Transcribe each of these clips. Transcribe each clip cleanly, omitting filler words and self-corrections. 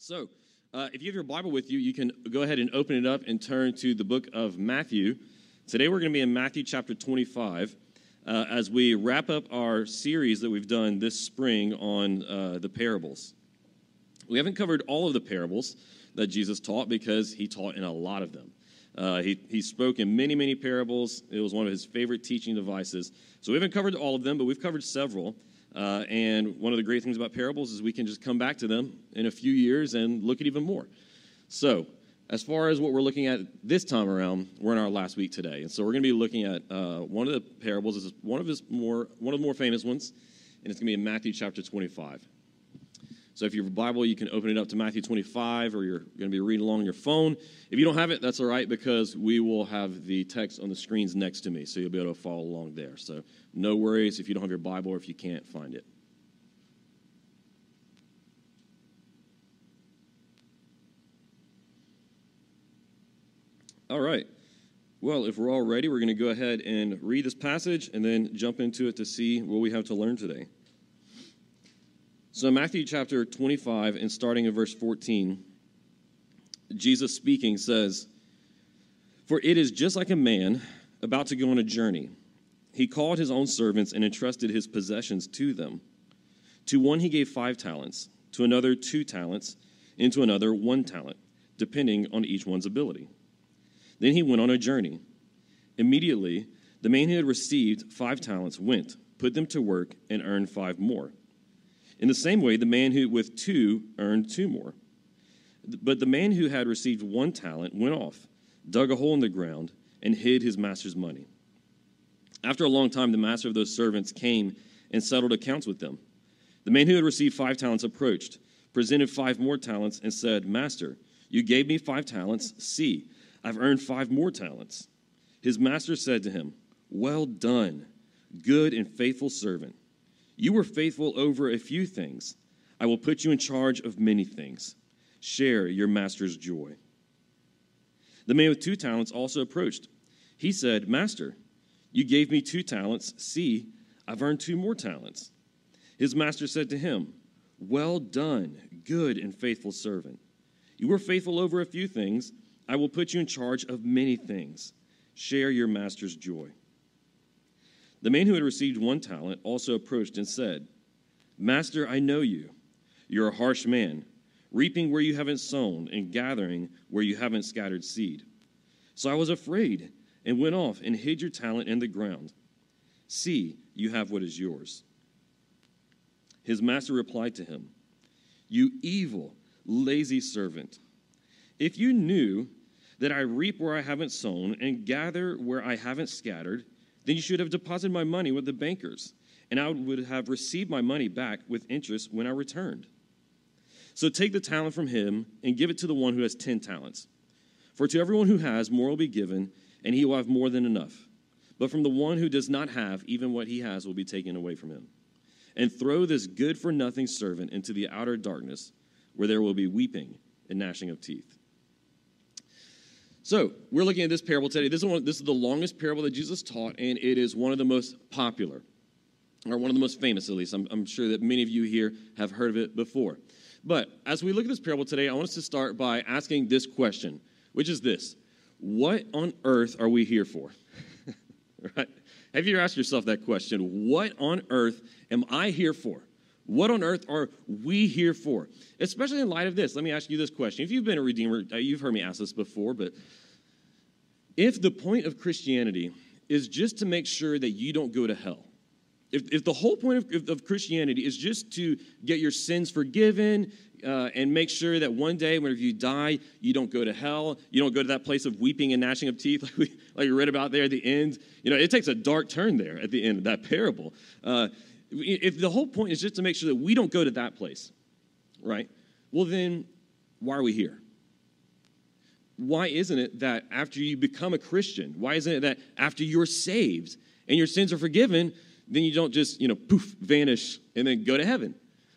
So if you have your Bible with you, you can go ahead and open it up and turn to the book of Matthew. Today we're going to be in Matthew chapter 25 as we wrap up our series that we've done this spring on the parables. We haven't covered all of the parables that Jesus taught because he taught in a lot of them. He spoke in many, many parables. It was one of his favorite teaching devices. So we haven't covered all of them, but we've covered several. And one of the great things about parables is we can just come back to them in a few years and look at even more. So as far as what we're looking at this time around, we're in our last week today. And so we're going to be looking at one of the parables. This is one of the more famous ones, and it's going to be in Matthew chapter 25. So if you have a Bible, you can open it up to Matthew 25, or you're going to be reading along on your phone. If you don't have it, that's all right, because we will have the text on the screens next to me, so you'll be able to follow along there. So no worries if you don't have your Bible or if you can't find it. All right. Well, if we're all ready, we're going to go ahead and read this passage and then jump into it to see what we have to learn today. So Matthew chapter 25, and starting in verse 14, Jesus speaking says, "For it is just like a man about to go on a journey. He called his own servants and entrusted his possessions to them. To one he gave 5 talents, to another 2 talents, and to another 1 talent, depending on each one's ability. Then he went on a journey. Immediately, the man who had received 5 talents went, put them to work, and earned 5 more. In the same way, the man who with 2 earned 2 more. But the man who had received 1 talent went off, dug a hole in the ground, and hid his master's money. After a long time, the master of those servants came and settled accounts with them. The man who had received 5 talents approached, presented 5 more talents, and said, 'Master, you gave me 5 talents. See, I've earned 5 more talents. His master said to him, 'Well done, good and faithful servant. You were faithful over a few things. I will put you in charge of many things. Share your master's joy.' The man with 2 talents also approached. He said, 'Master, you gave me 2 talents. See, I've earned 2 more talents. His master said to him, 'Well done, good and faithful servant. You were faithful over a few things. I will put you in charge of many things. Share your master's joy.' The man who had received 1 talent also approached and said, 'Master, I know you. You're a harsh man, reaping where you haven't sown and gathering where you haven't scattered seed. So I was afraid and went off and hid your talent in the ground. See, you have what is yours.' His master replied to him, 'You evil, lazy servant. If you knew that I reap where I haven't sown and gather where I haven't scattered, then you should have deposited my money with the bankers, and I would have received my money back with interest when I returned. So take the talent from him and give it to the one who has 10 talents. For to everyone who has, more will be given, and he will have more than enough. But from the one who does not have, even what he has will be taken away from him. And throw this good-for-nothing servant into the outer darkness, where there will be weeping and gnashing of teeth.'" So we're looking at this parable today. This is the longest parable that Jesus taught, and it is one of the most popular, or one of the most famous, at least. I'm sure that many of you here have heard of it before. But as we look at this parable today, I want us to start by asking this question, which is this: what on earth are we here for? Right? Have you ever asked yourself that question? What on earth am I here for? What on earth are we here for? Especially in light of this, let me ask you this question. If you've been a Redeemer, you've heard me ask this before, but if the point of Christianity is just to make sure that you don't go to hell, if the whole point of Christianity is just to get your sins forgiven and make sure that one day whenever you die, you don't go to hell, you don't go to that place of weeping and gnashing of teeth like we read about there at the end, it takes a dark turn there at the end of that parable. If the whole point is just to make sure that we don't go to that place, right? Well, then why are we here? Why isn't it that after you become a Christian, why isn't it that after you're saved and your sins are forgiven, then you don't just, poof, vanish and then go to heaven,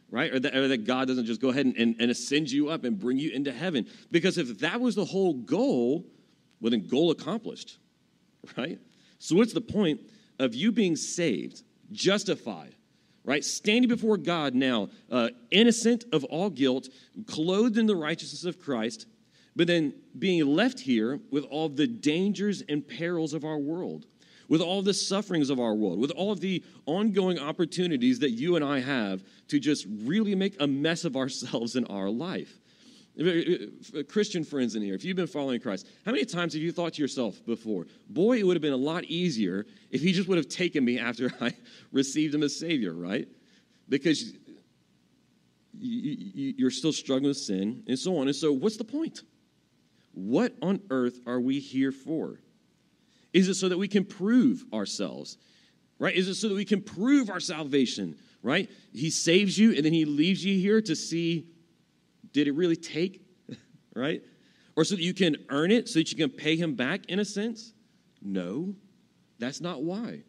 right? Or that God doesn't just go ahead and ascend you up and bring you into heaven. Because if that was the whole goal, well, then goal accomplished, right? So what's the point of you being saved, justified, right? Standing before God now, innocent of all guilt, clothed in the righteousness of Christ, but then being left here with all the dangers and perils of our world, with all the sufferings of our world, with all of the ongoing opportunities that you and I have to just really make a mess of ourselves in our life. Christian friends in here, if you've been following Christ, how many times have you thought to yourself before, boy, it would have been a lot easier if he just would have taken me after I received him as Savior, right? Because you're still struggling with sin and so on. And so what's the point? What on earth are we here for? Is it so that we can prove ourselves, right? Is it so that we can prove our salvation, right? He saves you and then he leaves you here to see, did it really take, right? Or so that you can earn it, so that you can pay him back in a sense? No, that's not why.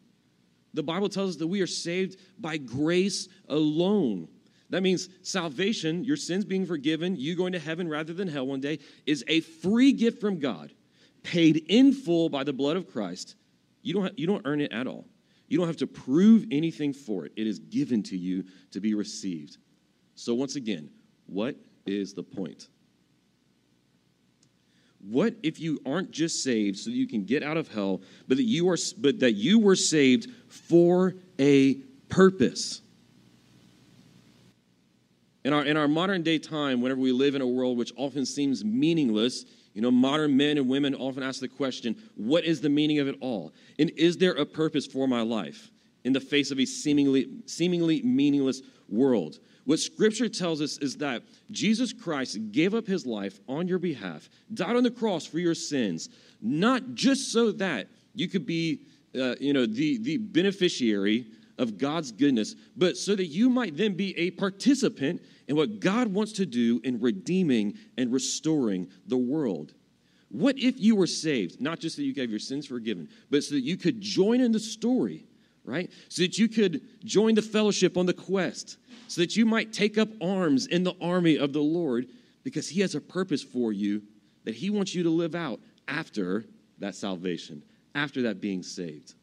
The Bible tells us that we are saved by grace alone. That means salvation, your sins being forgiven, you going to heaven rather than hell one day, is a free gift from God, paid in full by the blood of Christ. You don't earn it at all. You don't have to prove anything for it. It is given to you to be received. So once again, what is the point? What if you aren't just saved so that you can get out of hell, but that you were saved for a purpose? In our modern day time, whenever we live in a world which often seems meaningless, you know, modern men and women often ask the question, what is the meaning of it all? And is there a purpose for my life in the face of a seemingly meaningless world? What Scripture tells us is that Jesus Christ gave up his life on your behalf, died on the cross for your sins, not just so that you could be, the beneficiary of God's goodness, but so that you might then be a participant in what God wants to do in redeeming and restoring the world. What if you were saved, not just that you could have your sins forgiven, but so that you could join in the story, right? So that you could join the fellowship on the quest, so that you might take up arms in the army of the Lord, because he has a purpose for you that he wants you to live out after that salvation, after that being saved.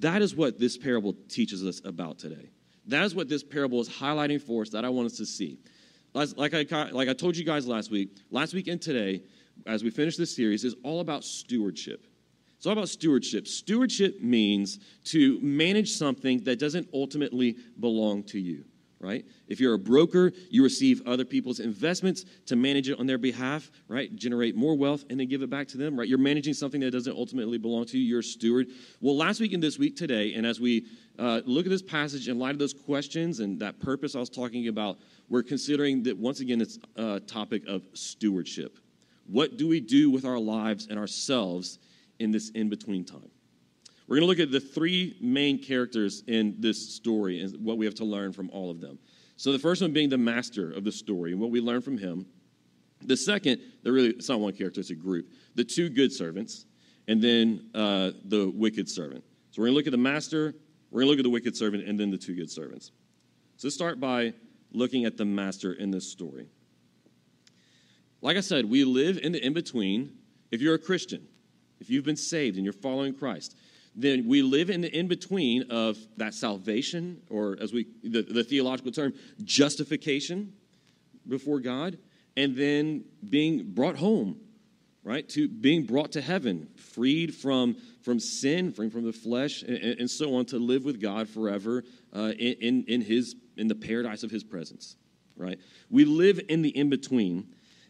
That is what this parable teaches us about today. That is what this parable is highlighting for us that I want us to see. Like I told you guys last week and today, as we finish this series, is all about stewardship. It's all about stewardship. Stewardship means to manage something that doesn't ultimately belong to you, right? If you're a broker, you receive other people's investments to manage it on their behalf, right? Generate more wealth and then give it back to them, right? You're managing something that doesn't ultimately belong to you. You're a steward. Well, last week and this week today, and as we look at this passage in light of those questions and that purpose I was talking about, we're considering that once again it's a topic of stewardship. What do we do with our lives and ourselves in this in-between time? We're going to look at the three main characters in this story and what we have to learn from all of them. So the first one being the master of the story and what we learn from him. The second, it's not one character, it's a group. The two good servants, and then the wicked servant. So we're going to look at the master, we're going to look at the wicked servant, and then the two good servants. So let's start by looking at the master in this story. Like I said, we live in the in-between. If you're a Christian, if you've been saved and you're following Christ, then we live in the in-between of that salvation, or as the theological term, justification before God, and then being brought home, right, to being brought to heaven, freed from sin, freed from the flesh, and so on, to live with God forever in the paradise of his presence, right? We live in the in-between,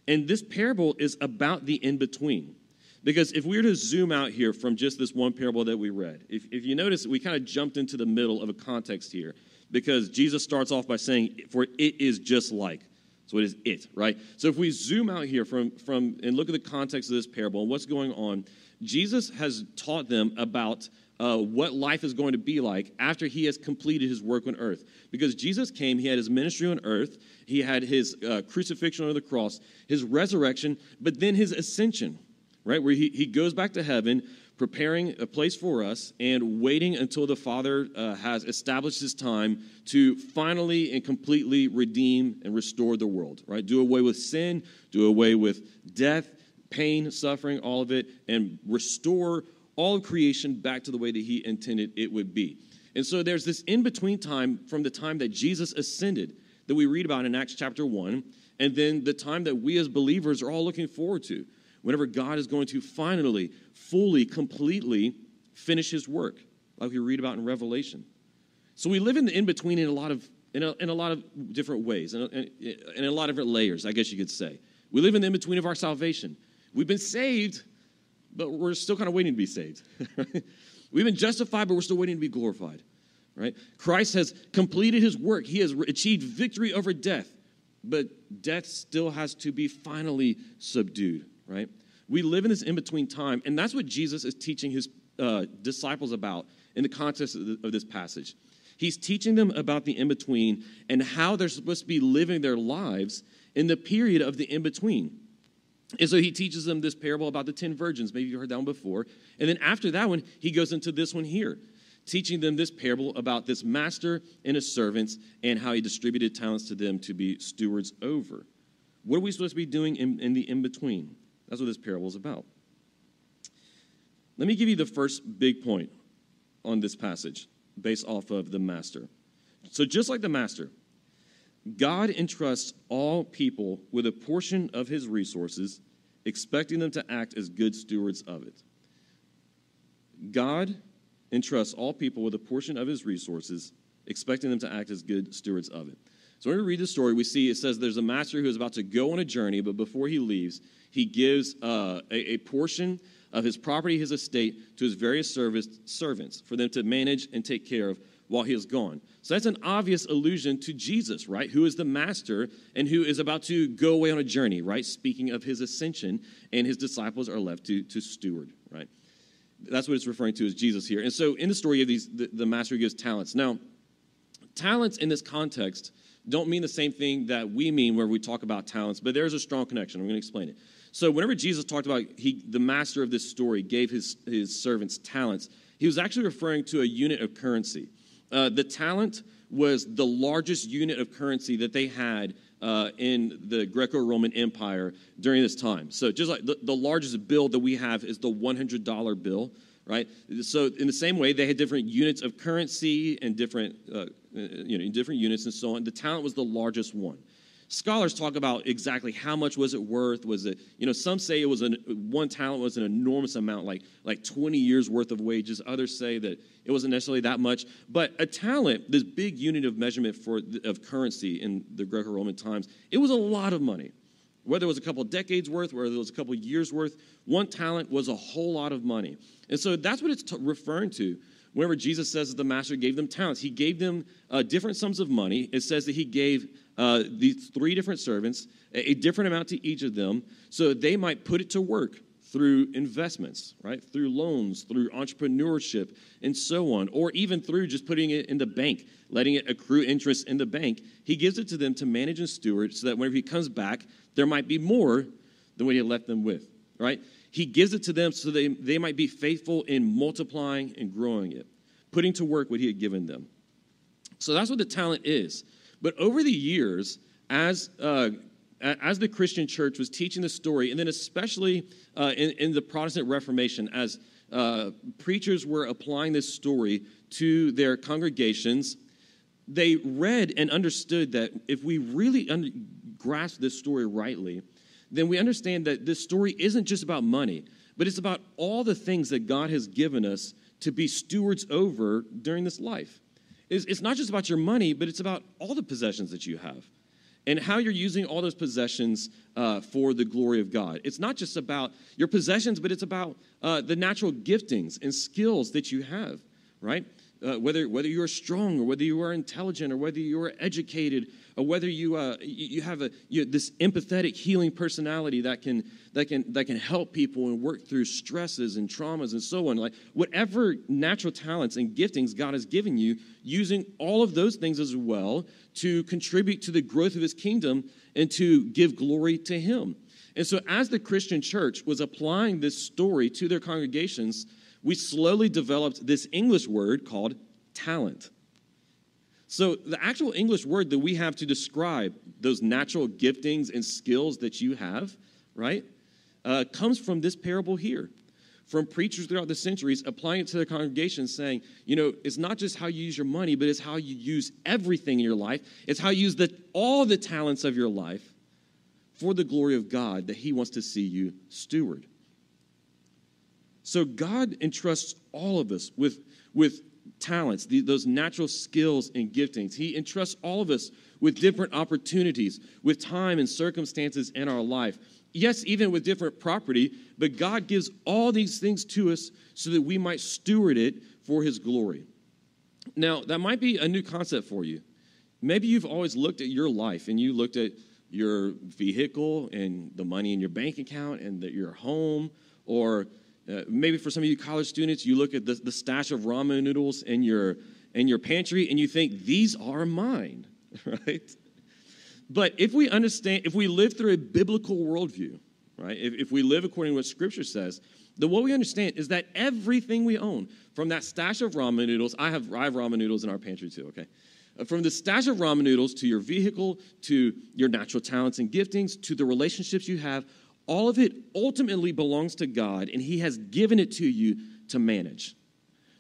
and this parable is about the in-between. Because if we were to zoom out here from just this one parable that we read, if you notice, we kind of jumped into the middle of a context here, because Jesus starts off by saying, for it is just like. So it is it, right? So if we zoom out here from and look at the context of this parable and what's going on, Jesus has taught them about what life is going to be like after he has completed his work on earth. Because Jesus came, he had his ministry on earth, he had his crucifixion on the cross, his resurrection, but then his ascension, right, where he goes back to heaven, preparing a place for us and waiting until the Father has established his time to finally and completely redeem and restore the world, right? Do away with sin, do away with death, pain, suffering, all of it, and restore all of creation back to the way that he intended it would be. And so there's this in-between time from the time that Jesus ascended that we read about in Acts chapter 1, and then the time that we as believers are all looking forward to, whenever God is going to finally, fully, completely finish his work, like we read about in Revelation. So we live in the in-between in a lot of different ways, in a lot of different layers, I guess you could say. We live in the in-between of our salvation. We've been saved, but we're still kind of waiting to be saved. We've been justified, but we're still waiting to be glorified. Right? Christ has completed his work. He has achieved victory over death, but death still has to be finally subdued. Right? We live in this in-between time, and that's what Jesus is teaching his disciples about in the context of this passage. He's teaching them about the in-between and how they're supposed to be living their lives in the period of the in-between. And so he teaches them this parable about the 10 virgins. Maybe you've heard that one before. And then after that one, he goes into this one here, teaching them this parable about this master and his servants and how he distributed talents to them to be stewards over. What are we supposed to be doing in the in-between? That's what this parable is about. Let me give you the first big point on this passage based off of the master. So just like the master, God entrusts all people with a portion of his resources, expecting them to act as good stewards of it. God entrusts all people with a portion of his resources, expecting them to act as good stewards of it. So when we read this story, we see it says there's a master who is about to go on a journey, but before he leaves, he gives a portion of his property, his estate, to his various servants for them to manage and take care of while he is gone. So that's an obvious allusion to Jesus, right? Who is the master and who is about to go away on a journey, right? Speaking of his ascension, and his disciples are left to steward, right? That's what it's referring to as Jesus here. And so in the story of the master gives talents. Now, talents in this context don't mean the same thing that we mean where we talk about talents, but there's a strong connection. I'm going to explain it. So whenever Jesus talked about the master of this story gave his servants talents, he was actually referring to a unit of currency. The talent was the largest unit of currency that they had in the Greco-Roman Empire during this time. So just like the largest bill that we have is the $100 bill, right? So in the same way, they had different units of currency and different, different units and so on. The talent was the largest one. Scholars talk about exactly how much was it worth. Was it, some say it was one talent was an enormous amount, like 20 years worth of wages. Others say that it wasn't necessarily that much. But a talent, this big unit of measurement of currency in the Greco-Roman times, it was a lot of money. Whether it was a couple decades worth, whether it was a couple years worth, one talent was a whole lot of money. And so that's what it's referring to. Whenever Jesus says that the master gave them talents, he gave them different sums of money. It says that he gave these 3 different servants a different amount to each of them so that they might put it to work through investments, right? Through loans, through entrepreneurship, and so on, or even through just putting it in the bank, letting it accrue interest in the bank. He gives it to them to manage and steward so that whenever he comes back, there might be more than what he left them with, right? He gives it to them so they might be faithful in multiplying and growing it, putting to work what he had given them. So that's what the talent is. But over the years, as the Christian church was teaching the story, and then especially in the Protestant Reformation, as preachers were applying this story to their congregations, they read and understood that if we really grasp this story rightly, then we understand that this story isn't just about money, but it's about all the things that God has given us to be stewards over during this life. It's not just about your money, but it's about all the possessions that you have and how you're using all those possessions for the glory of God. It's not just about your possessions, but it's about the natural giftings and skills that you have, right? Whether you are strong or whether you are intelligent or whether you are educated or whether you have this empathetic healing personality that can help people and work through stresses and traumas and so on. Like whatever natural talents and giftings God has given you, using all of those things as well to contribute to the growth of his kingdom and to give glory to him. And so as the Christian church was applying this story to their congregations, we slowly developed this English word called talent. So the actual English word that we have to describe those natural giftings and skills that you have, right, comes from this parable here, from preachers throughout the centuries, applying it to their congregation, saying, you know, it's not just how you use your money, but it's how you use everything in your life. It's how you use all the talents of your life for the glory of God that he wants to see you steward. So God entrusts all of us with talents, those natural skills and giftings. He entrusts all of us with different opportunities, with time and circumstances in our life. Yes, even with different property, but God gives all these things to us so that we might steward it for his glory. Now, that might be a new concept for you. Maybe you've always looked at your life and you looked at your vehicle and the money in your bank account and your home, or maybe for some of you college students, you look at the stash of ramen noodles in your pantry and you think, these are mine, right? But if we understand, if we live through a biblical worldview, right, if we live according to what Scripture says, then what we understand is that everything we own, from that stash of ramen noodles — I have ramen noodles in our pantry too, okay? From the stash of ramen noodles to your vehicle, to your natural talents and giftings, to the relationships you have, all of it ultimately belongs to God, and he has given it to you to manage,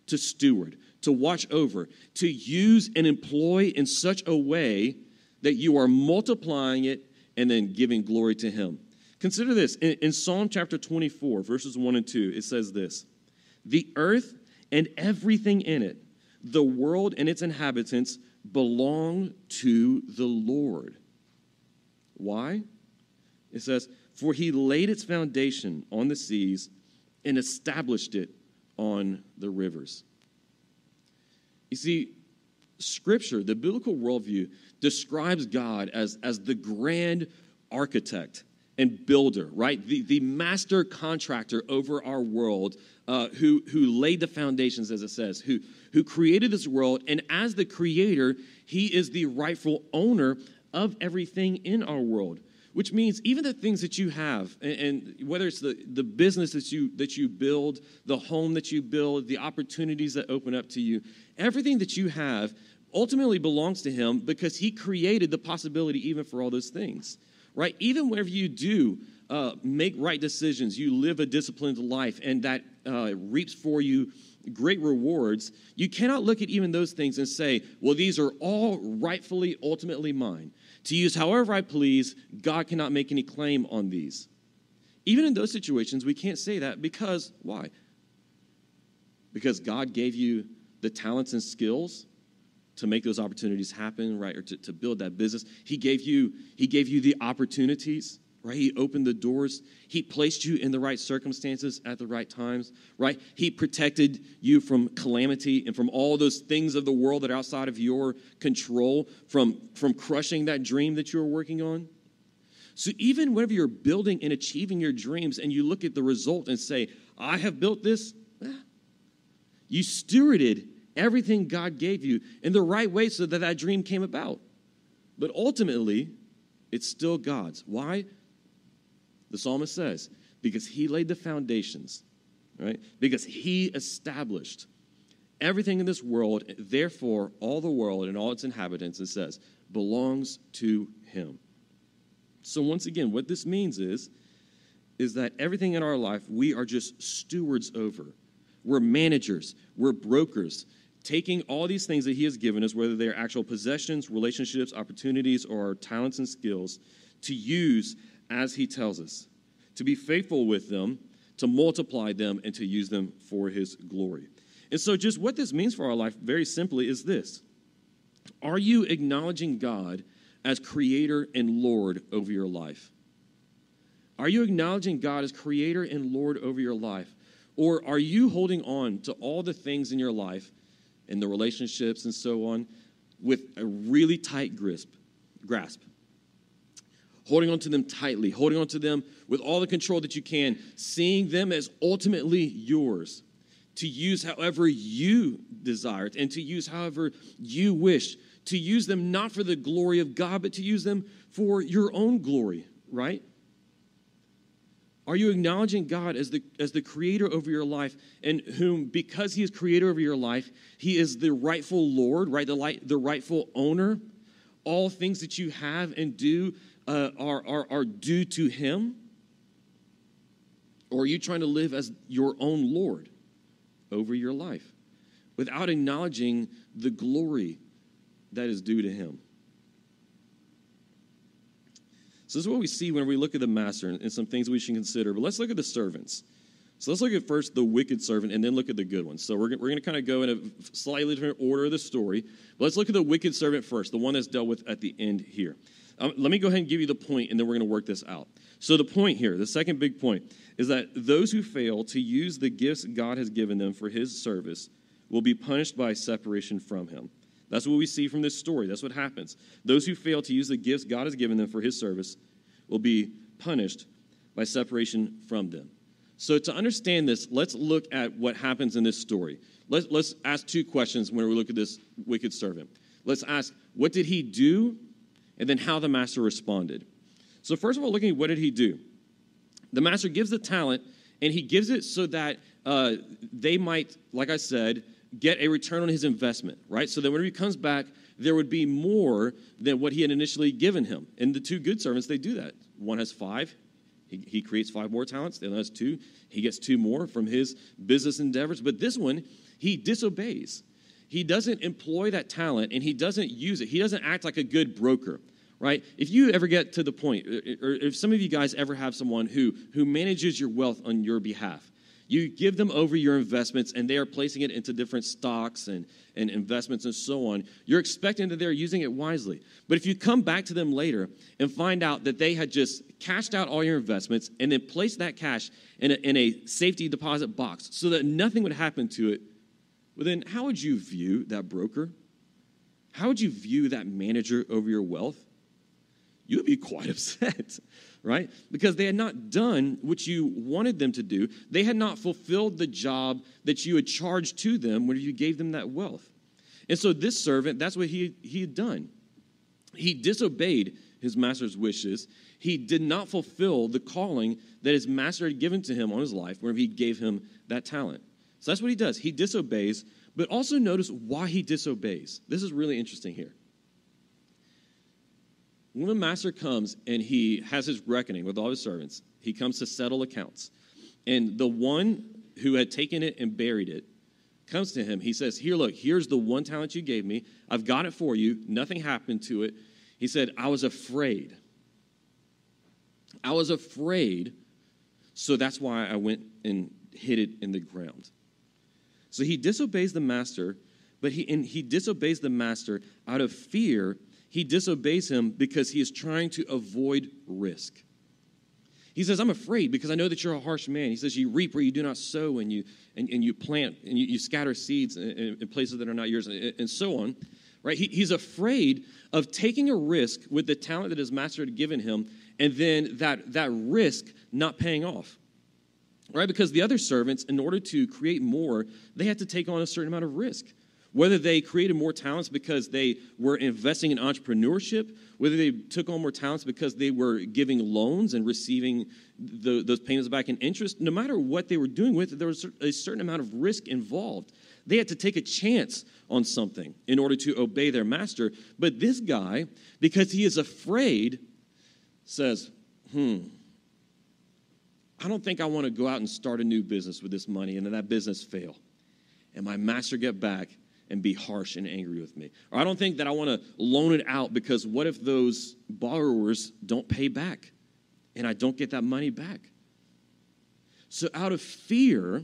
to steward, to watch over, to use and employ in such a way that you are multiplying it and then giving glory to him. Consider this. In Psalm chapter 24, verses 1 and 2, it says this: "The earth and everything in it, the world and its inhabitants, belong to the Lord." Why? It says, "For he laid its foundation on the seas and established it on the rivers." You see, Scripture, the biblical worldview, describes God as the grand architect and builder, right? The master contractor over our world, who laid the foundations, as it says, who created this world. And as the creator, he is the rightful owner of everything in our world, which means even the things that you have, and whether it's the business that you build, the home that you build, the opportunities that open up to you, everything that you have ultimately belongs to him, because he created the possibility even for all those things, right? Even whenever you do make right decisions, you live a disciplined life, and that reaps for you great rewards, you cannot look at even those things and say, well, these are all rightfully, ultimately mine. To use however I please, God cannot make any claim on these. Even in those situations, we can't say that, because why? Because God gave you the talents and skills to make those opportunities happen, right? Or to build that business. He gave you the opportunities, right? He opened the doors. He placed you in the right circumstances at the right times, right? He protected you from calamity and from all those things of the world that are outside of your control, from crushing that dream that you were working on. So even whenever you're building and achieving your dreams and you look at the result and say, I have built this, you stewarded everything God gave you in the right way so that that dream came about. But ultimately, it's still God's. Why? The psalmist says, because he laid the foundations, right? Because he established everything in this world, therefore all the world and all its inhabitants, it says, belongs to him. So once again, what this means is that everything in our life, we are just stewards over. We're managers, we're brokers, taking all these things that he has given us, whether they're actual possessions, relationships, opportunities, or our talents and skills, to use as he tells us, to be faithful with them, to multiply them, and to use them for his glory. And so just what this means for our life, very simply, is this. Are you acknowledging God as creator and Lord over your life? Are you acknowledging God as creator and Lord over your life? Or are you holding on to all the things in your life and the relationships and so on with a really tight grasp? Holding on to them tightly, holding on to them with all the control that you can, seeing them as ultimately yours, to use however you desire and to use however you wish, to use them not for the glory of God, but to use them for your own glory, right? Are you acknowledging God as the creator over your life, and whom, because he is creator over your life, he is the rightful Lord, right? The rightful owner. All things that you have and do are due to him? Or are you trying to live as your own Lord over your life without acknowledging the glory that is due to him? So this is what we see when we look at the master and some things we should consider. But let's look at the servants. So let's look at first the wicked servant and then look at the good one. So we're going to kind of go in a slightly different order of the story. But let's look at the wicked servant first, the one that's dealt with at the end here. Let me go ahead and give you the point, and then we're going to work this out. So the point here, the second big point, is that those who fail to use the gifts God has given them for his service will be punished by separation from him. That's what we see from this story. That's what happens. Those who fail to use the gifts God has given them for his service will be punished by separation from them. So to understand this, let's look at what happens in this story. Let's ask two questions when we look at this wicked servant. Let's ask, what did he do? And then how the master responded. So first of all, looking at what did he do? The master gives the talent, and he gives it so that they might, like I said, get a return on his investment, right? So that whenever he comes back, there would be more than what he had initially given him. And the two good servants, they do that. One has 5. He creates 5 more talents. The other has 2. He gets 2 more from his business endeavors. But this one, he disobeys. He doesn't employ that talent, and he doesn't use it. He doesn't act like a good broker, right? If you ever get to the point, or if some of you guys ever have someone who manages your wealth on your behalf, you give them over your investments, and they are placing it into different stocks and investments and so on. You're expecting that they're using it wisely. But if you come back to them later and find out that they had just cashed out all your investments and then placed that cash in a safety deposit box so that nothing would happen to it, well, then how would you view that broker? How would you view that manager over your wealth? You would be quite upset, right? Because they had not done what you wanted them to do. They had not fulfilled the job that you had charged to them when you gave them that wealth. And so this servant, that's what he had done. He disobeyed his master's wishes. He did not fulfill the calling that his master had given to him on his life whenever he gave him that talent. So that's what he does. He disobeys, but also notice why he disobeys. This is really interesting here. When the master comes and he has his reckoning with all his servants, he comes to settle accounts. And the one who had taken it and buried it comes to him. He says, here, look, here's the 1 talent you gave me. I've got it for you. Nothing happened to it. He said, I was afraid. I was afraid, so that's why I went and hid it in the ground. So he disobeys the master, but he disobeys the master out of fear. He disobeys him because he is trying to avoid risk. He says, I'm afraid because I know that you're a harsh man. He says, you reap where you do not sow, and you plant, and you scatter seeds in places that are not yours, and so on. Right? He's afraid of taking a risk with the talent that his master had given him, and then that risk not paying off. Right? Because the other servants, in order to create more, they had to take on a certain amount of risk. Whether they created more talents because they were investing in entrepreneurship, whether they took on more talents because they were giving loans and receiving those payments back in interest, no matter what they were doing with it, there was a certain amount of risk involved. They had to take a chance on something in order to obey their master. But this guy, because he is afraid, says, I don't think I want to go out and start a new business with this money and then that business fail and my master get back and be harsh and angry with me. Or I don't think that I want to loan it out because what if those borrowers don't pay back and I don't get that money back? So out of fear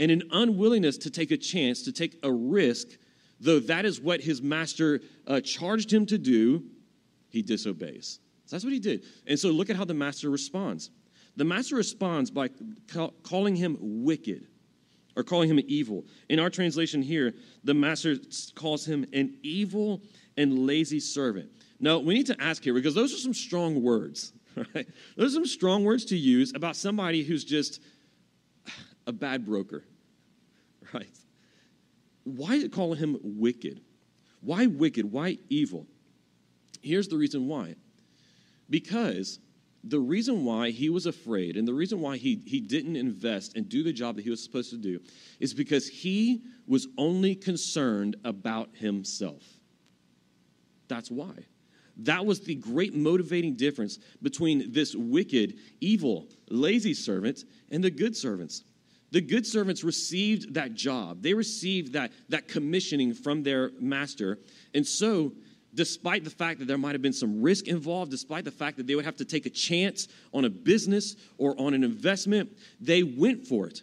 and an unwillingness to take a chance, to take a risk, though that is what his master charged him to do, he disobeys. So that's what he did. And so look at how the master responds. The master responds by calling him wicked, or calling him evil. In our translation here, the master calls him an evil and lazy servant. Now, we need to ask here, because those are some strong words, right? Those are some strong words to use about somebody who's just a bad broker, right? Why is it calling him wicked? Why wicked? Why evil? Here's the reason why. Because the reason why he was afraid and the reason why he didn't invest and do the job that he was supposed to do is because he was only concerned about himself. That's why. That was the great motivating difference between this wicked, evil, lazy servant and the good servants. The good servants received that job. They received that commissioning from their master. And so, despite the fact that there might have been some risk involved, despite the fact that they would have to take a chance on a business or on an investment, they went for it.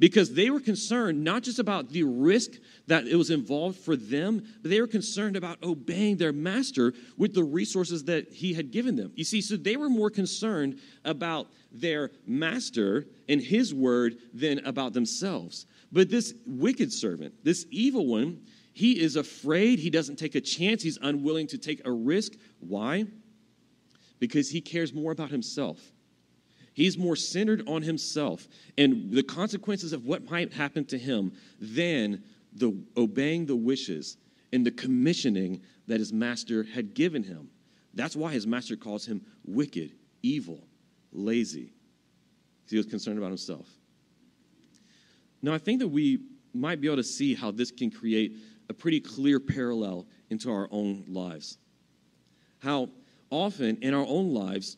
Because they were concerned not just about the risk that it was involved for them, but they were concerned about obeying their master with the resources that he had given them. You see, so they were more concerned about their master and his word than about themselves. But this wicked servant, this evil one, he is afraid. He doesn't take a chance. He's unwilling to take a risk. Why? Because he cares more about himself. He's more centered on himself and the consequences of what might happen to him than the obeying the wishes and the commissioning that his master had given him. That's why his master calls him wicked, evil, lazy. He was concerned about himself. Now, I think that we might be able to see how this can create a pretty clear parallel into our own lives. How often in our own lives,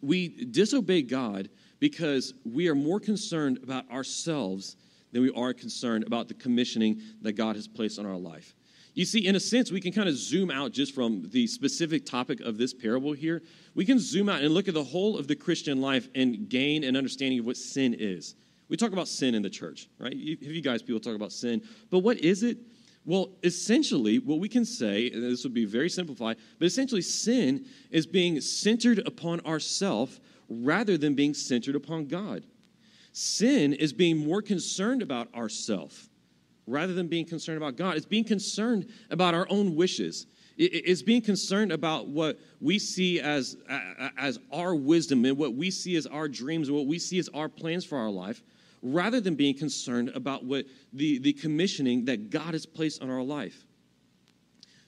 we disobey God because we are more concerned about ourselves than we are concerned about the commissioning that God has placed on our life. You see, in a sense, we can kind of zoom out just from the specific topic of this parable here. We can zoom out and look at the whole of the Christian life and gain an understanding of what sin is. We talk about sin in the church, right? People talk about sin. But what is it? Well, essentially, what we can say, and this would be very simplified, but essentially sin is being centered upon ourselves rather than being centered upon God. Sin is being more concerned about ourselves rather than being concerned about God. It's being concerned about our own wishes. It's being concerned about what we see as our wisdom and what we see as our dreams and what we see as our plans for our life, rather than being concerned about what the commissioning that God has placed on our life.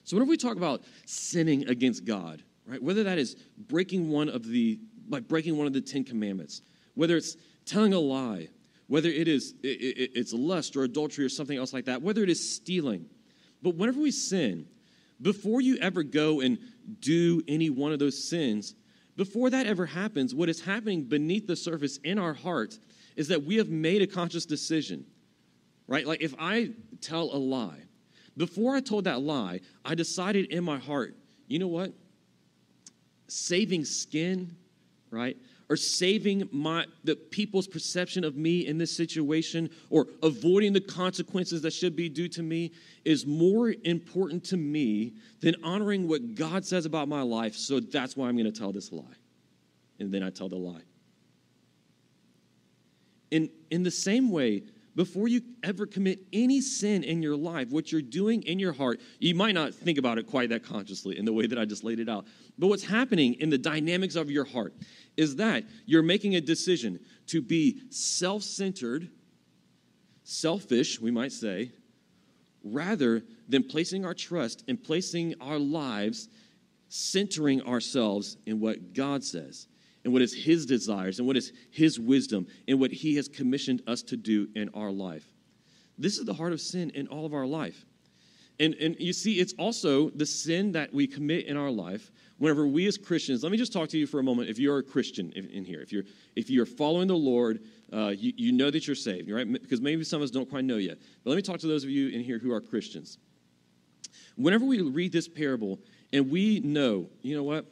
So whenever we talk about sinning against God, right, whether that is breaking one of the 10 commandments, whether it's telling a lie, whether it's lust or adultery or something else like that, whether it is stealing, but whenever we sin, before you ever go and do any one of those sins, before that ever happens, what is happening beneath the surface in our heart is that we have made a conscious decision, right? Like if I tell a lie, before I told that lie, I decided in my heart, you know what? Saving skin, right? Or saving the people's perception of me in this situation, or avoiding the consequences that should be due to me is more important to me than honoring what God says about my life, so that's why I'm going to tell this lie. And then I tell the lie. In the same way, before you ever commit any sin in your life, what you're doing in your heart, you might not think about it quite that consciously in the way that I just laid it out. But what's happening in the dynamics of your heart is that you're making a decision to be self-centered, selfish, we might say, rather than placing our trust and placing our lives, centering ourselves in what God says, and what is his desires, and what is his wisdom, and what he has commissioned us to do in our life. This is the heart of sin in all of our life. And you see, it's also the sin that we commit in our life whenever we as Christians, let me just talk to you for a moment, if you're a Christian in here, if you're following the Lord, you know that you're saved, right? Because maybe some of us don't quite know yet. But let me talk to those of you in here who are Christians. Whenever we read this parable, and we know, you know what?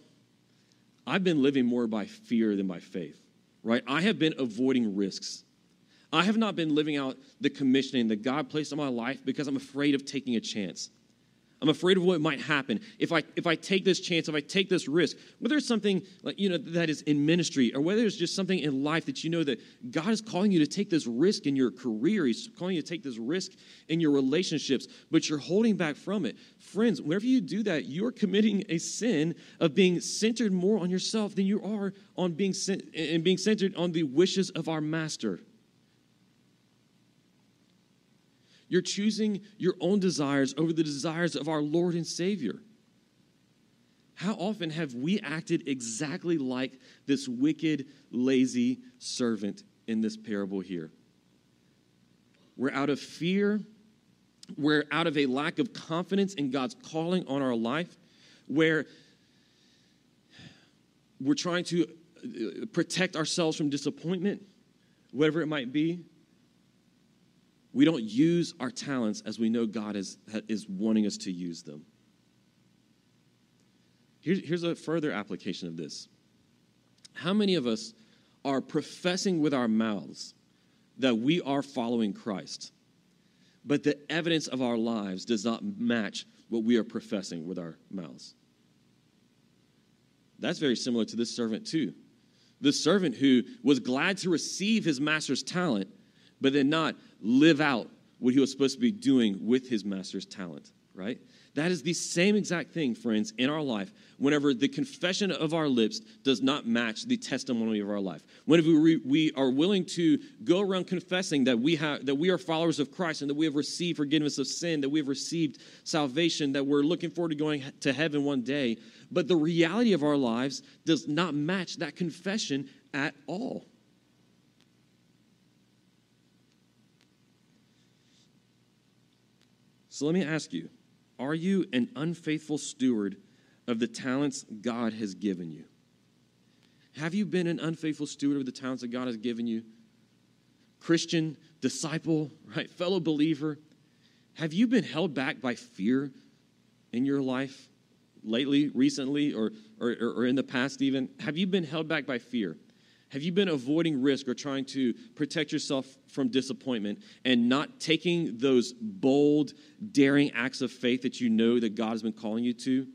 I've been living more by fear than by faith, right? I have been avoiding risks. I have not been living out the commissioning that God placed on my life because I'm afraid of taking a chance. I'm afraid of what might happen if I take this chance, if I take this risk, whether it's something like, you know, that is in ministry or whether it's just something in life that you know that God is calling you to take this risk in your career. He's calling you to take this risk in your relationships, but you're holding back from it. Friends, whenever you do that, you're committing a sin of being centered more on yourself than you are on being centered on the wishes of our master. You're choosing your own desires over the desires of our Lord and Savior. How often have we acted exactly like this wicked, lazy servant in this parable here? We're out of fear. We're out of a lack of confidence in God's calling on our life, where We're trying to protect ourselves from disappointment, whatever it might be. We don't use our talents as we know God is wanting us to use them. Here's a further application of this. How many of us are professing with our mouths that we are following Christ, but the evidence of our lives does not match what we are professing with our mouths? That's very similar to this servant too. The servant who was glad to receive his master's talent, but then not live out what he was supposed to be doing with his master's talent, right? That is the same exact thing, friends, in our life, whenever the confession of our lips does not match the testimony of our life. Whenever we are willing to go around confessing that we are followers of Christ and that we have received forgiveness of sin, that we have received salvation, that we're looking forward to going to heaven one day, but the reality of our lives does not match that confession at all. So let me ask you, are you an unfaithful steward of the talents God has given you? Have you been an unfaithful steward of the talents that God has given you? Christian, disciple, right? Fellow believer, have you been held back by fear in your life lately, recently, or in the past even? Have you been held back by fear? Have you been avoiding risk or trying to protect yourself from disappointment and not taking those bold, daring acts of faith that you know that God has been calling you to?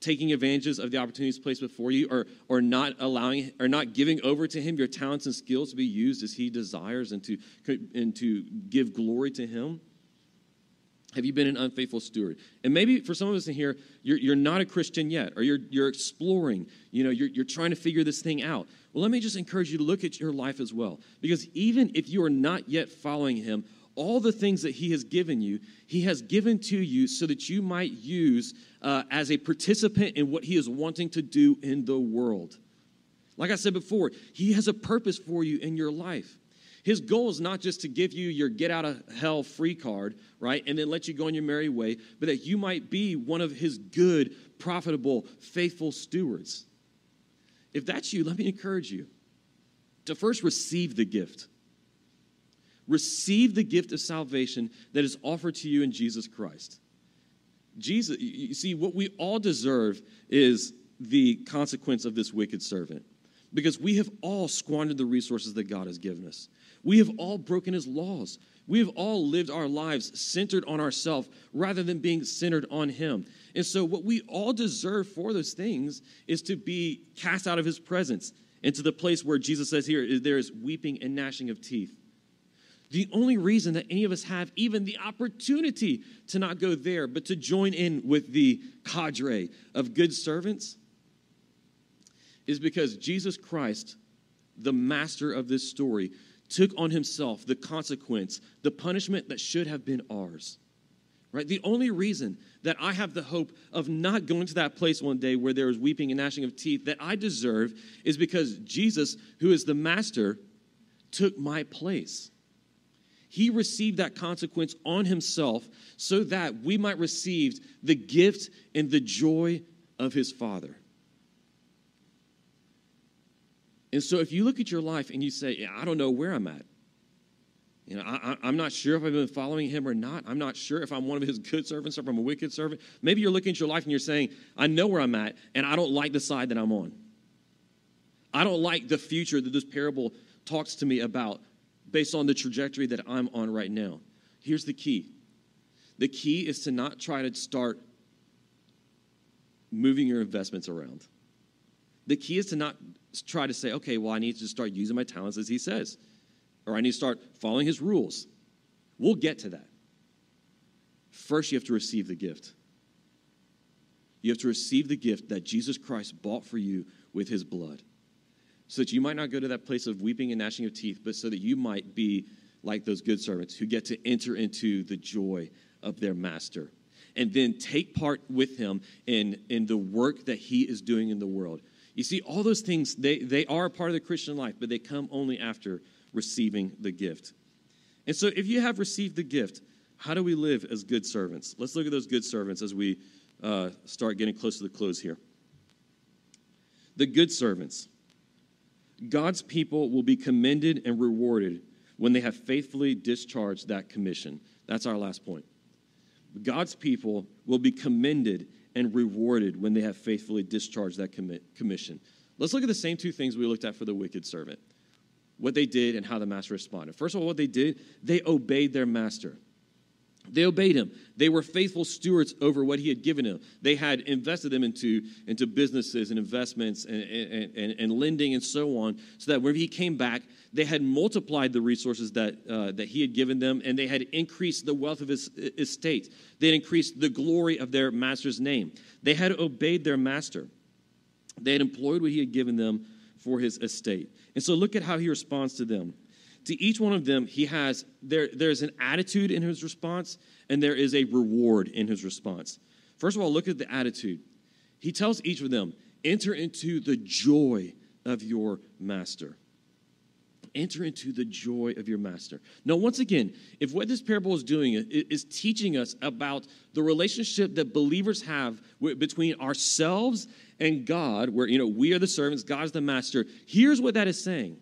Taking advantages of the opportunities placed before you, or not allowing, or not giving over to Him your talents and skills to be used as He desires and to give glory to Him? Have you been an unfaithful steward? And maybe for some of us in here, you're not a Christian yet, or you're exploring, you're trying to figure this thing out. Well, let me just encourage you to look at your life as well, because even if you are not yet following Him, all the things that He has given you, He has given to you so that you might use as a participant in what He is wanting to do in the world. Like I said before, He has a purpose for you in your life. His goal is not just to give you your get-out-of-hell-free card, right, and then let you go on your merry way, but that you might be one of His good, profitable, faithful stewards. If that's you, let me encourage you to first receive the gift. Receive the gift of salvation that is offered to you in Jesus Christ. Jesus, you see, what we all deserve is the consequence of this wicked servant, because we have all squandered the resources that God has given us. We have all broken His laws. We have all lived our lives centered on ourselves rather than being centered on Him. And so what we all deserve for those things is to be cast out of His presence into the place where Jesus says here, there is weeping and gnashing of teeth. The only reason that any of us have even the opportunity to not go there, but to join in with the cadre of good servants, is because Jesus Christ, the master of this story, took on Himself the consequence, the punishment that should have been ours, right? The only reason that I have the hope of not going to that place one day where there is weeping and gnashing of teeth that I deserve is because Jesus, who is the master, took my place. He received that consequence on Himself so that we might receive the gift and the joy of His Father. And so if you look at your life and you say, I don't know where I'm at. I'm not sure if I've been following Him or not. I'm not sure if I'm one of His good servants or if I'm a wicked servant. Maybe you're looking at your life and you're saying, I know where I'm at, and I don't like the side that I'm on. I don't like the future that this parable talks to me about based on the trajectory that I'm on right now. Here's the key. The key is to not try to start moving your investments around. The key is to not try to say, okay, well, I need to start using my talents as He says, or I need to start following His rules. We'll get to that. First, you have to receive the gift. You have to receive the gift that Jesus Christ bought for you with His blood, so that you might not go to that place of weeping and gnashing of teeth, but so that you might be like those good servants who get to enter into the joy of their master and then take part with Him in the work that He is doing in the world. You see, all those things, they are a part of the Christian life, but they come only after receiving the gift. And so if you have received the gift, how do we live as good servants? Let's look at those good servants as we start getting close to the close here. the good servants. God's people will be commended and rewarded when they have faithfully discharged that commission. That's our last point. God's people will be commended and rewarded when they have faithfully discharged that commission. Let's look at the same two things we looked at for the wicked servant. What they did and how the master responded. First of all, what they did, they obeyed their master. They obeyed him. They were faithful stewards over what he had given them. They had invested them into businesses and investments and lending and so on, so that when he came back, they had multiplied the resources that he had given them, and they had increased the wealth of his estate. They had increased the glory of their master's name. They had obeyed their master. They had employed what he had given them for his estate. And so look at how he responds to them. To each one of them, he has, there's an attitude in his response, and there is a reward in his response. First of all, look at the attitude. He tells each of them, enter into the joy of your master. Enter into the joy of your master. Now, once again, if what this parable is doing is teaching us about the relationship that believers have between ourselves and God, where, we are the servants, God is the master, here's what that is saying.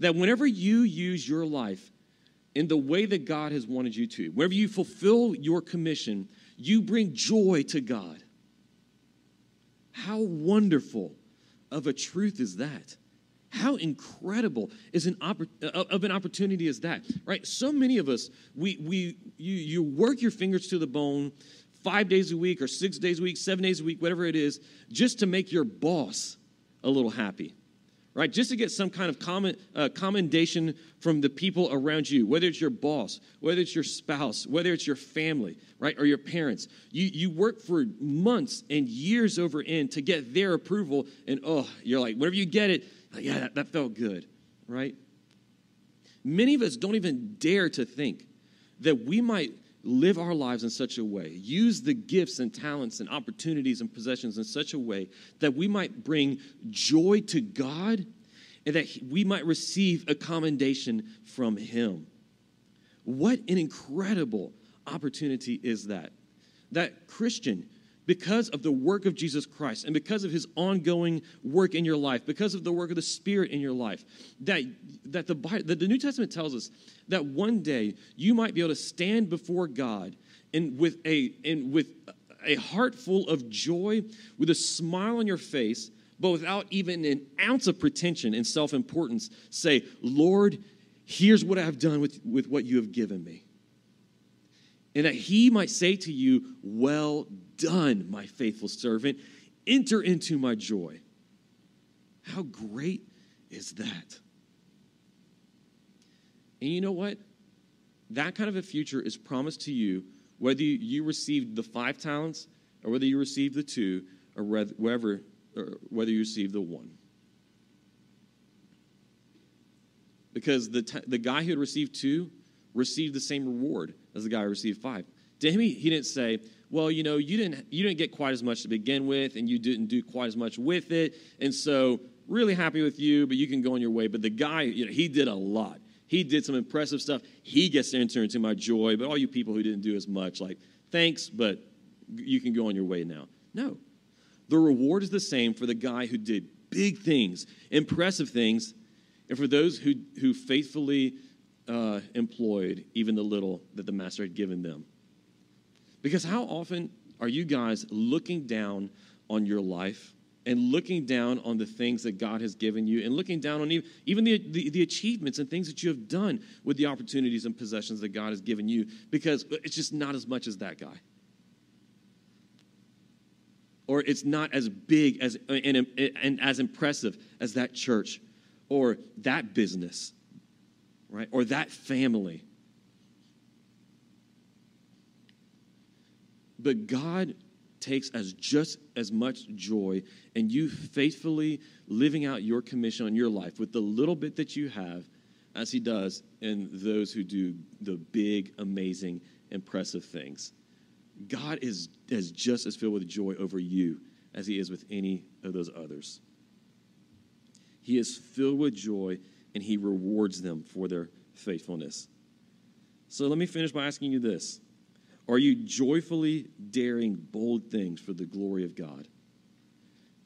That whenever you use your life in the way that God has wanted you to, whenever you fulfill your commission, you bring joy to God. How wonderful of a truth is that? How incredible is an opportunity is that? Right? So many of us, you work your fingers to the bone 5 days a week or 6 days a week, 7 days a week, whatever it is, just to make your boss a little happy. Right, just to get some kind of commendation from the people around you, whether it's your boss, whether it's your spouse, whether it's your family, right, or your parents. You work for months and years over end to get their approval, and you're like, whenever you get it, yeah, that felt good, right? Many of us don't even dare to think that we might live our lives in such a way, use the gifts and talents and opportunities and possessions in such a way that we might bring joy to God and that we might receive a commendation from Him. What an incredible opportunity is that? That Christian, because of the work of Jesus Christ and because of His ongoing work in your life, because of the work of the Spirit in your life, that the New Testament tells us that one day you might be able to stand before God and with a heart full of joy, with a smile on your face, but without even an ounce of pretension and self-importance, say, Lord, here's what I have done with what you have given me. And that He might say to you, well done, my faithful servant, enter into my joy. How great is that? And you know what? That kind of a future is promised to you whether you received the 5 talents or whether you received the 2 or whether you received the 1. Because the guy who had received 2 received the same reward as the guy who received 5. To him, he didn't say, well, you didn't get quite as much to begin with and you didn't do quite as much with it. And so really happy with you, but you can go on your way. But the guy, he did a lot. He did some impressive stuff. He gets to enter into my joy. But all you people who didn't do as much, like, thanks, but you can go on your way now. No. The reward is the same for the guy who did big things, impressive things, and for those who faithfully employed even the little that the master had given them. Because how often are you guys looking down on your life and looking down on the things that God has given you, and looking down on even the achievements and things that you have done with the opportunities and possessions that God has given you, because it's just not as much as that guy. Or it's not as big as and as impressive as that church or that business, right? Or that family. But God takes as just as much joy and you faithfully living out your commission on your life with the little bit that you have as He does in those who do the big, amazing, impressive things. God is just as filled with joy over you as He is with any of those others. He is filled with joy and He rewards them for their faithfulness. So let me finish by asking you this. Are you joyfully daring bold things for the glory of God?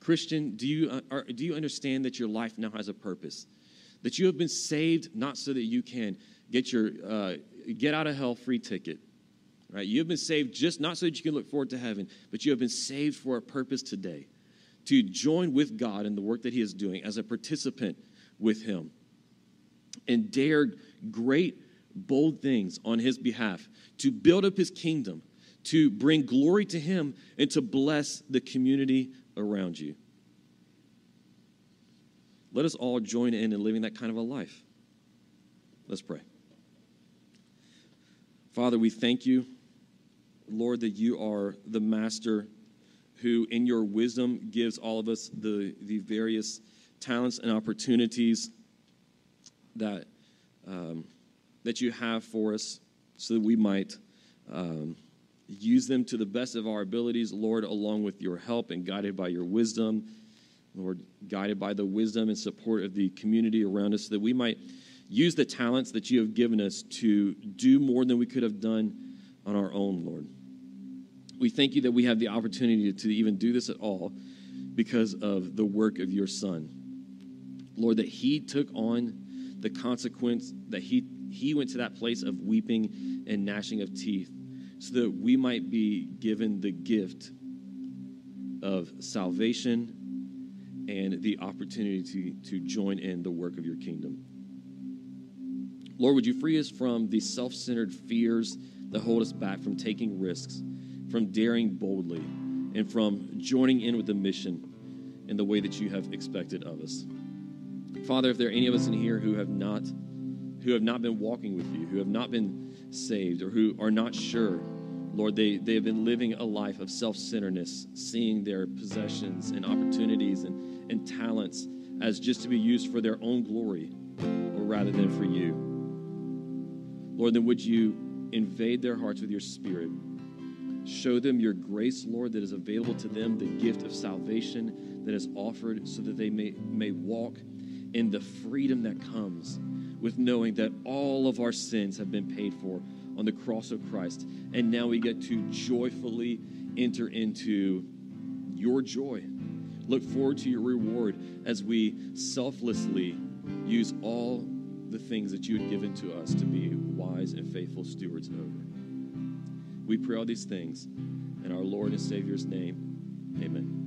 Christian, do you understand that your life now has a purpose? That you have been saved not so that you can get your get-out-of-hell free ticket, right? You have been saved just not so that you can look forward to heaven, but you have been saved for a purpose today, to join with God in the work that he is doing as a participant with him and dare great, bold things on his behalf to build up his kingdom, to bring glory to him, and to bless the community around you. Let us all join in living that kind of a life. Let's pray. Father, we thank you, Lord, that you are the master who in your wisdom gives all of us the various talents and opportunities that that you have for us so that we might use them to the best of our abilities, Lord, along with your help and guided by your wisdom, Lord, guided by the wisdom and support of the community around us, so that we might use the talents that you have given us to do more than we could have done on our own, Lord. We thank you that we have the opportunity to even do this at all because of the work of your Son. Lord, that he took on the consequence, that he went to that place of weeping and gnashing of teeth so that we might be given the gift of salvation and the opportunity to join in the work of your kingdom. Lord, would you free us from the self-centered fears that hold us back from taking risks, from daring boldly, and from joining in with the mission in the way that you have expected of us. Father, if there are any of us in here who have not been walking with you, who have not been saved, or who are not sure, Lord, they have been living a life of self-centeredness, seeing their possessions and opportunities and talents as just to be used for their own glory or rather than for you. Lord, then would you invade their hearts with your Spirit? Show them your grace, Lord, that is available to them, the gift of salvation that is offered so that they may walk in the freedom that comes with knowing that all of our sins have been paid for on the cross of Christ, and now we get to joyfully enter into your joy. Look forward to your reward as we selflessly use all the things that you have given to us to be wise and faithful stewards over. We pray all these things in our Lord and Savior's name. Amen.